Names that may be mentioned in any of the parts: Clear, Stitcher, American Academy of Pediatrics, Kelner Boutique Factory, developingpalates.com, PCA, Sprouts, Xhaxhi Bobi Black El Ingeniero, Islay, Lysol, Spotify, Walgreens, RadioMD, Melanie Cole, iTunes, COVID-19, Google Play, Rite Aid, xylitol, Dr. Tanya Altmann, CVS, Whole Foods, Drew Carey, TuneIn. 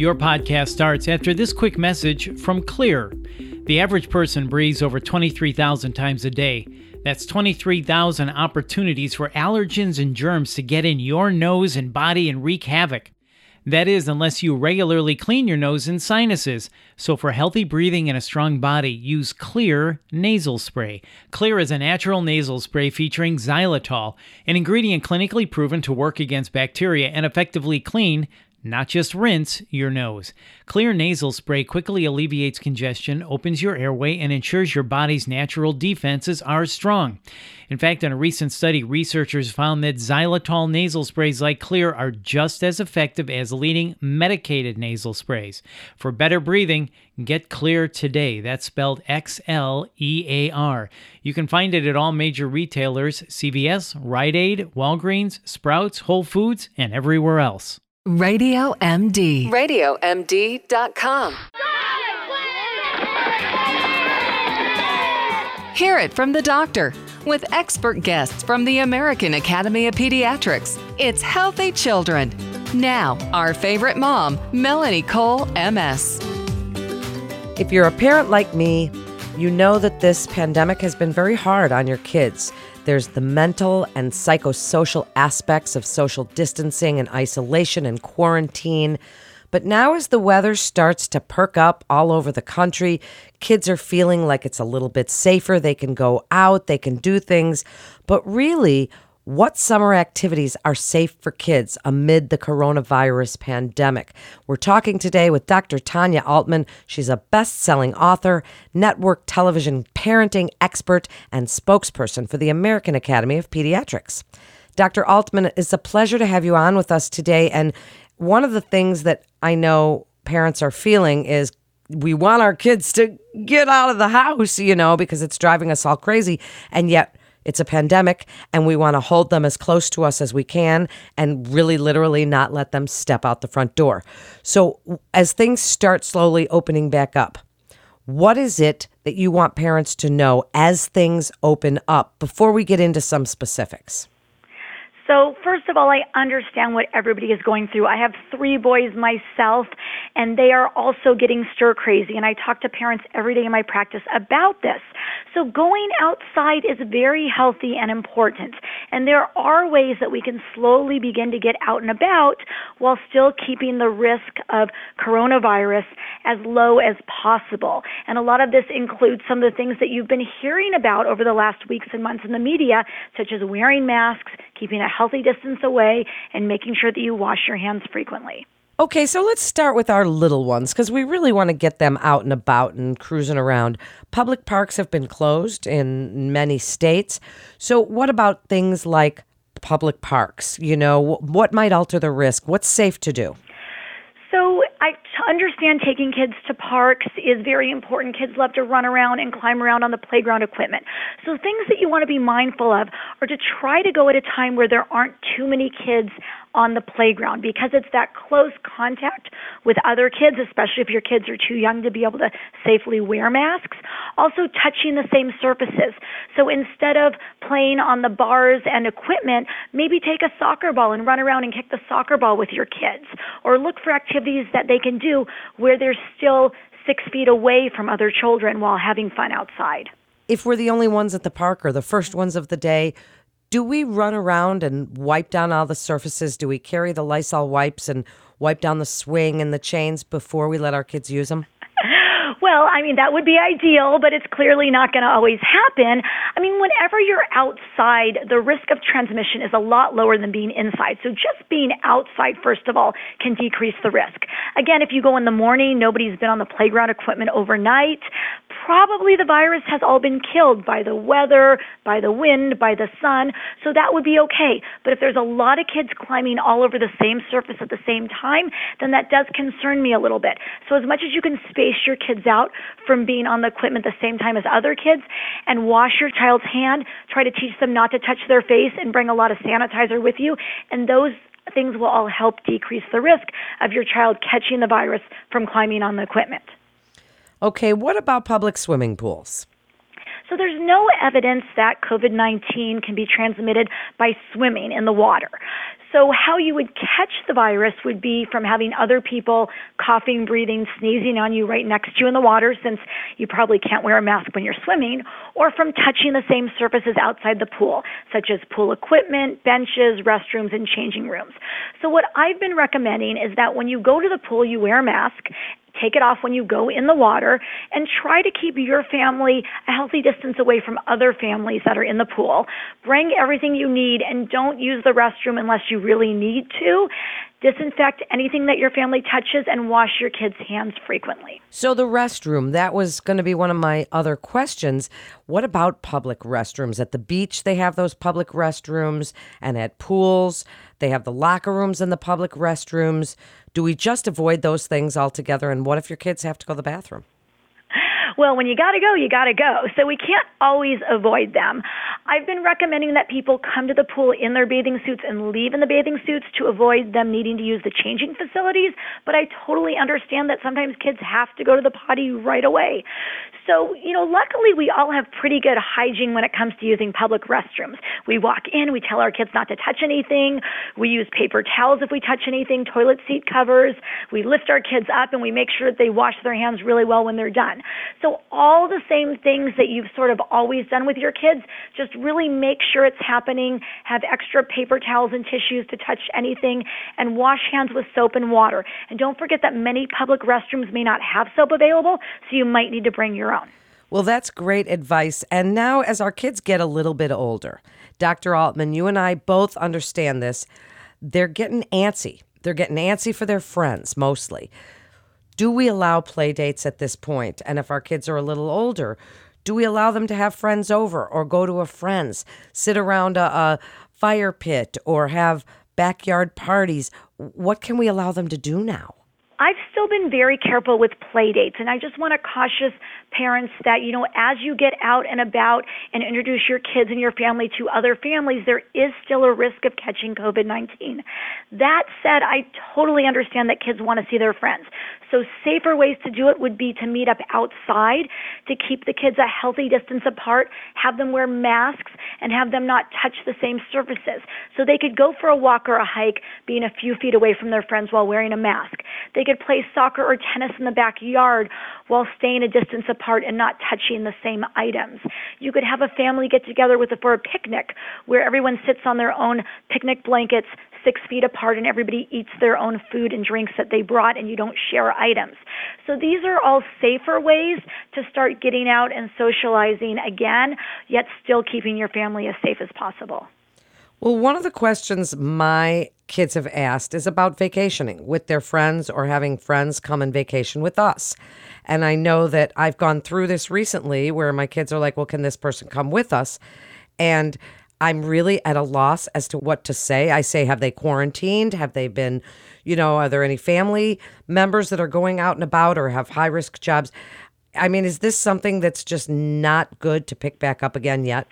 Your podcast starts after this quick message from Clear. The average person breathes over 23,000 times a day. That's 23,000 opportunities for allergens and germs to get in your nose and body and wreak havoc. That is, unless you regularly clean your nose and sinuses. So for healthy breathing and a strong body, use Clear Nasal Spray. Clear is a natural nasal spray featuring xylitol, an ingredient clinically proven to work against bacteria and effectively clean, not just rinse, your nose. Clear Nasal Spray quickly alleviates congestion, opens your airway, and ensures your body's natural defenses are strong. In fact, in a recent study, researchers found that xylitol nasal sprays like Clear are just as effective as leading medicated nasal sprays. For better breathing, get Clear today. That's spelled X-L-E-A-R. You can find it at all major retailers, CVS, Rite Aid, Walgreens, Sprouts, Whole Foods, and everywhere else. Radio MD. RadioMD.com. Hear it from the doctor with expert guests from the American Academy of Pediatrics. It's Healthy Children. Now, our favorite mom, Melanie Cole, MS. If you're a parent like me, you know that this pandemic has been very hard on your kids. There's the mental and psychosocial aspects of social distancing and isolation and quarantine. But now as the weather starts to perk up all over the country, kids are feeling like it's a little bit safer. They can go out, they can do things. But really, what summer activities are safe for kids amid the coronavirus pandemic? We're talking today with Dr. Tanya Altmann. She's a best-selling author, network television parenting expert, and spokesperson for the American Academy of Pediatrics. Dr. Altmann, it's a pleasure to have you on with us today. And one of the things that I know parents are feeling is we want our kids to get out of the house, you know, because it's driving us all crazy. And yet, it's a pandemic, and we want to hold them as close to us as we can and really literally not let them step out the front door. So as things start slowly opening back up, what is it that you want parents to know as things open up before we get into some specifics? So first of all, I understand what everybody is going through. I have three boys myself, and they are also getting stir crazy. And I talk to parents every day in my practice about this. So going outside is very healthy and important. And there are ways that we can slowly begin to get out and about while still keeping the risk of coronavirus as low as possible. And a lot of this includes some of the things that you've been hearing about over the last weeks and months in the media, such as wearing masks, keeping a healthy distance away, and making sure that you wash your hands frequently. Okay, so let's start with our little ones because we really want to get them out and about and cruising around. Public parks have been closed in many states. So what about things like public parks? You know, what might alter the risk? What's safe to do? So I understand taking kids to parks is very important. Kids love to run around and climb around on the playground equipment. So things that you want to be mindful of are to try to go at a time where there aren't too many kids on the playground, because it's that close contact with other kids, especially if your kids are too young to be able to safely wear masks. Also touching the same surfaces. So instead of playing on the bars and equipment, maybe take a soccer ball and run around and kick the soccer ball with your kids, or look for activities that they can do where they're still 6 feet away from other children while having fun outside. If we're the only ones at the park or the first ones of the day, do we run around and wipe down all the surfaces? Do we carry the Lysol wipes and wipe down the swing and the chains before we let our kids use them? Well, I mean, that would be ideal, but it's clearly not going to always happen. I mean, whenever you're outside, the risk of transmission is a lot lower than being inside. So just being outside, first of all, can decrease the risk. Again, if you go in the morning, nobody's been on the playground equipment overnight. Probably the virus has all been killed by the weather, by the wind, by the sun, so that would be okay. But if there's a lot of kids climbing all over the same surface at the same time, then that does concern me a little bit. So as much as you can space your kids out from being on the equipment the same time as other kids and wash your child's hand, try to teach them not to touch their face and bring a lot of sanitizer with you, and those things will all help decrease the risk of your child catching the virus from climbing on the equipment. Okay, what about public swimming pools? So there's no evidence that COVID-19 can be transmitted by swimming in the water. So how you would catch the virus would be from having other people coughing, breathing, sneezing on you right next to you in the water, since you probably can't wear a mask when you're swimming, or from touching the same surfaces outside the pool, such as pool equipment, benches, restrooms, and changing rooms. So what I've been recommending is that when you go to the pool, you wear a mask, take it off when you go in the water, and try to keep your family a healthy distance away from other families that are in the pool. Bring everything you need and don't use the restroom unless you really need to. Disinfect anything that your family touches and wash your kids' hands frequently. So the restroom, that was going to be one of my other questions. What about public restrooms? At the beach, they have those public restrooms, and at pools, they have the locker rooms and the public restrooms. Do we just avoid those things altogether? And what if your kids have to go to the bathroom? Well, when you got to go, you got to go. So we can't always avoid them. I've been recommending that people come to the pool in their bathing suits and leave in the bathing suits to avoid them needing to use the changing facilities. But I totally understand that sometimes kids have to go to the potty right away. So, luckily we all have pretty good hygiene when it comes to using public restrooms. We walk in, we tell our kids not to touch anything. We use paper towels if we touch anything, toilet seat covers. We lift our kids up and we make sure that they wash their hands really well when they're done. So all the same things that you've sort of always done with your kids, just really make sure it's happening. Have extra paper towels and tissues to touch anything, and wash hands with soap and water. And don't forget that many public restrooms may not have soap available, so you might need to bring your own. Well, that's great advice. And now as our kids get a little bit older, Dr. Altmann, you and I both understand this. They're getting antsy. They're getting antsy for their friends mostly. Do we allow play dates at this point? And if our kids are a little older, do we allow them to have friends over or go to a friend's, sit around a fire pit or have backyard parties? What can we allow them to do now? I've still been very careful with play dates, and I just want to caution parents that, as you get out and about and introduce your kids and your family to other families, there is still a risk of catching COVID-19. That said, I totally understand that kids want to see their friends. So safer ways to do it would be to meet up outside, to keep the kids a healthy distance apart, have them wear masks, and have them not touch the same surfaces. So they could go for a walk or a hike, being a few feet away from their friends while wearing a mask. They could play soccer or tennis in the backyard while staying a distance apart and not touching the same items. You could have a family get together for a picnic where everyone sits on their own picnic blankets 6 feet apart and everybody eats their own food and drinks that they brought and you don't share items. So these are all safer ways to start getting out and socializing again, yet still keeping your family as safe as possible. Well, one of the questions my kids have asked is about vacationing with their friends or having friends come and vacation with us. And I know that I've gone through this recently where my kids are like, well, can this person come with us? And I'm really at a loss as to what to say. I say, have they quarantined? Have they been, are there any family members that are going out and about or have high-risk jobs? I mean, is this something that's just not good to pick back up again yet?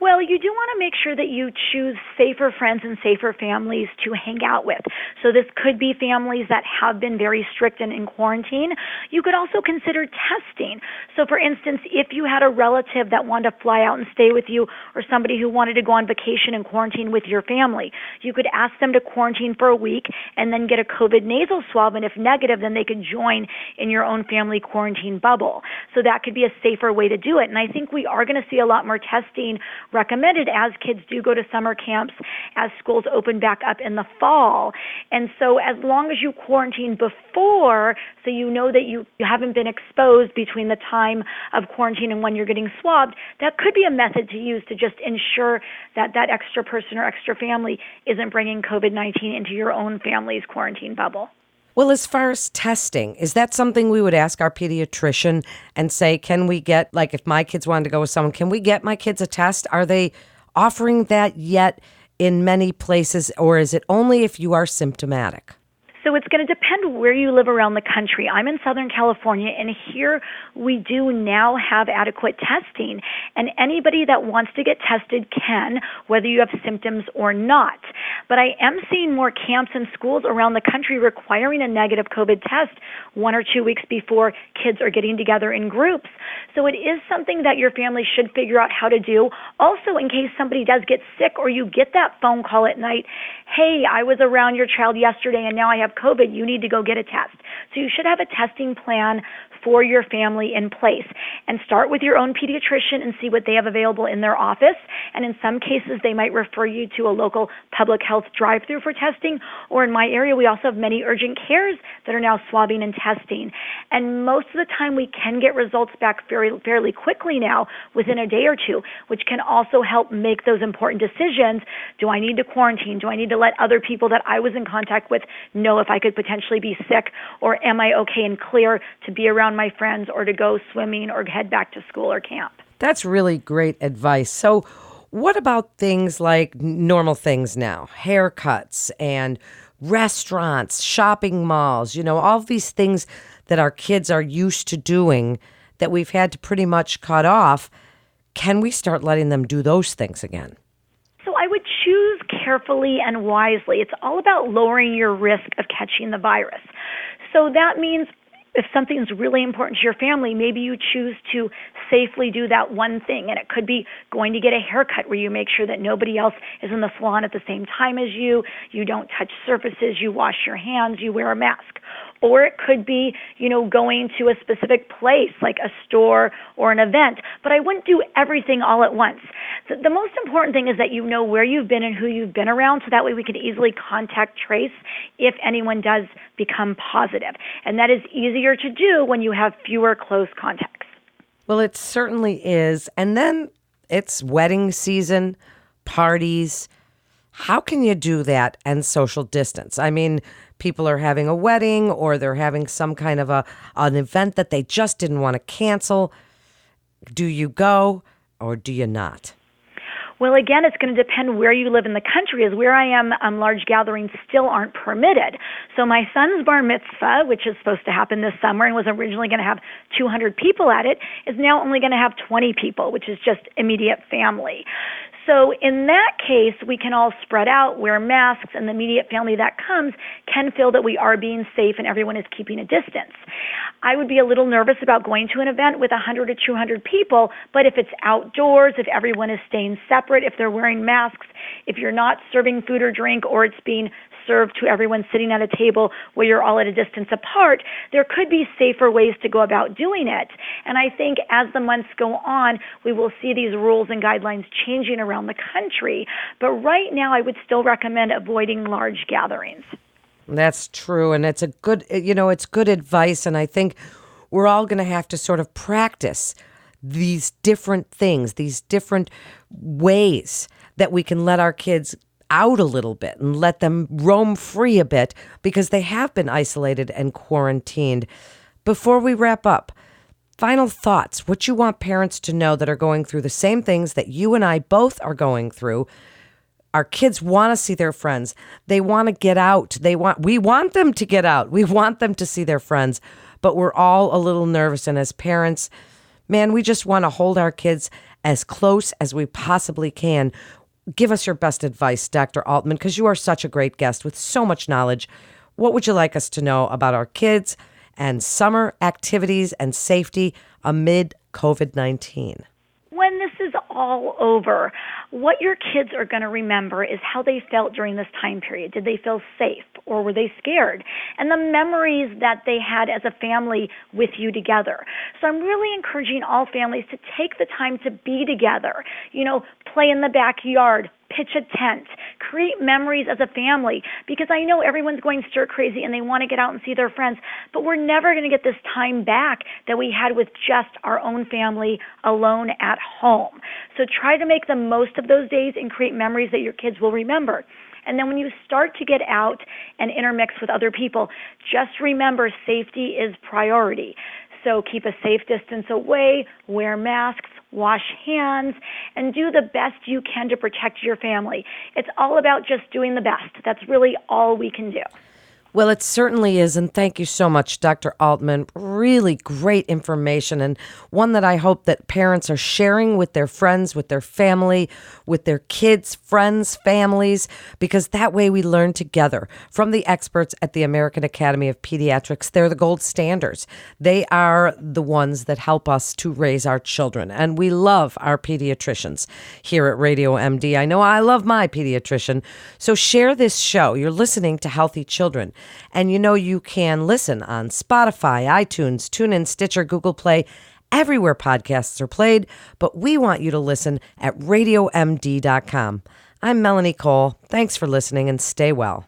Well, you do want to make sure that you choose safer friends and safer families to hang out with. So this could be families that have been very strict and in quarantine. You could also consider testing. So for instance, if you had a relative that wanted to fly out and stay with you or somebody who wanted to go on vacation and quarantine with your family, you could ask them to quarantine for a week and then get a COVID nasal swab. And if negative, then they could join in your own family quarantine bubble. So that could be a safer way to do it. And I think we are going to see a lot more testing recommended as kids do go to summer camps, as schools open back up in the fall. And so as long as you quarantine before, so you know that you haven't been exposed between the time of quarantine and when you're getting swabbed, that could be a method to use to just ensure that that extra person or extra family isn't bringing COVID-19 into your own family's quarantine bubble. Well, as far as testing, is that something we would ask our pediatrician and say, can we get, like if my kids wanted to go with someone, can we get my kids a test? Are they offering that yet in many places, or is it only if you are symptomatic? So it's going to depend where you live around the country. I'm in Southern California, and here we do now have adequate testing, and anybody that wants to get tested can, whether you have symptoms or not. But I am seeing more camps and schools around the country requiring a negative COVID test 1 or 2 weeks before kids are getting together in groups. So it is something that your family should figure out how to do. Also, in case somebody does get sick or you get that phone call at night, hey, I was around your child yesterday and now I have COVID, you need to go get a test. So you should have a testing plan for your family in place, and start with your own pediatrician and see what they have available in their office. And in some cases, they might refer you to a local public health drive-through for testing, or in my area, we also have many urgent cares that are now swabbing and testing. And most of the time, we can get results back fairly quickly now, within a day or two, which can also help make those important decisions. Do I need to quarantine? Do I need to let other people that I was in contact with know if I could potentially be sick, or am I okay and clear to be around my friends or to go swimming or head back to school or camp? That's really great advice. So what about things like normal things now, haircuts and restaurants, shopping malls, you know, all these things that our kids are used to doing that we've had to pretty much cut off? Can we start letting them do those things again? So I would choose carefully and wisely. It's all about lowering your risk of catching the virus. So that means if something's really important to your family, maybe you choose to safely do that one thing. And it could be going to get a haircut where you make sure that nobody else is in the salon at the same time as you. You don't touch surfaces. You wash your hands. You wear a mask. Or it could be, you know, going to a specific place like a store or an event. But I wouldn't do everything all at once. So the most important thing is that you know where you've been and who you've been around, so that way we can easily contact trace if anyone does become positive. And that is easier to do when you have fewer close contacts. Well, it certainly is. And then it's wedding season, parties. How can you do that and social distance? I mean, people are having a wedding, or they're having some kind of an event that they just didn't want to cancel. Do you go or do you not? Well, again, it's going to depend where you live in the country. Is where I am, large gatherings still aren't permitted. So my son's bar mitzvah, which is supposed to happen this summer and was originally going to have 200 people at it, is now only going to have 20 people, which is just immediate family. So in that case, we can all spread out, wear masks, and the immediate family that comes can feel that we are being safe and everyone is keeping a distance. I would be a little nervous about going to an event with 100 or 200 people, but if it's outdoors, if everyone is staying separate, if they're wearing masks, if you're not serving food or drink, or it's being served to everyone sitting at a table where you're all at a distance apart, there could be safer ways to go about doing it. And I think as the months go on, we will see these rules and guidelines changing around the country. But right now, I would still recommend avoiding large gatherings. That's true. And it's a good, you know, it's good advice. And I think we're all going to have to sort of practice these different things, these different ways that we can let our kids out a little bit and let them roam free a bit, because they have been isolated and quarantined. Before we wrap up, final thoughts, what you want parents to know that are going through the same things that you and I both are going through. Our kids want to see their friends. They want to get out. We want them to get out. We want them to see their friends, but we're all a little nervous. And as parents, man, we just want to hold our kids as close as we possibly can. Give us your best advice, Dr. Altmann, because you are such a great guest with so much knowledge. What would you like us to know about our kids and summer activities and safety amid COVID-19? When this is all over, what your kids are going to remember is how they felt during this time period. Did they feel safe, or were they scared? And the memories that they had as a family with you together. So I'm really encouraging all families to take the time to be together, you know, play in the backyard, pitch a tent, create memories as a family, because I know everyone's going stir crazy and they want to get out and see their friends, but we're never going to get this time back that we had with just our own family alone at home. So try to make the most of those days and create memories that your kids will remember. And then when you start to get out and intermix with other people, just remember safety is priority. So keep a safe distance away, wear masks, wash hands, and do the best you can to protect your family. It's all about just doing the best. That's really all we can do. Well, it certainly is. And thank you so much, Dr. Altmann. Really great information, and one that I hope that parents are sharing with their friends, with their family, with their kids, friends, families, because that way we learn together from the experts at the American Academy of Pediatrics. They're the gold standards. They are the ones that help us to raise our children. And we love our pediatricians here at Radio MD. I know I love my pediatrician. So share this show. You're listening to Healthy Children. And you know you can listen on Spotify, iTunes, TuneIn, Stitcher, Google Play, everywhere podcasts are played. But we want you to listen at RadioMD.com. I'm Melanie Cole. Thanks for listening and stay well.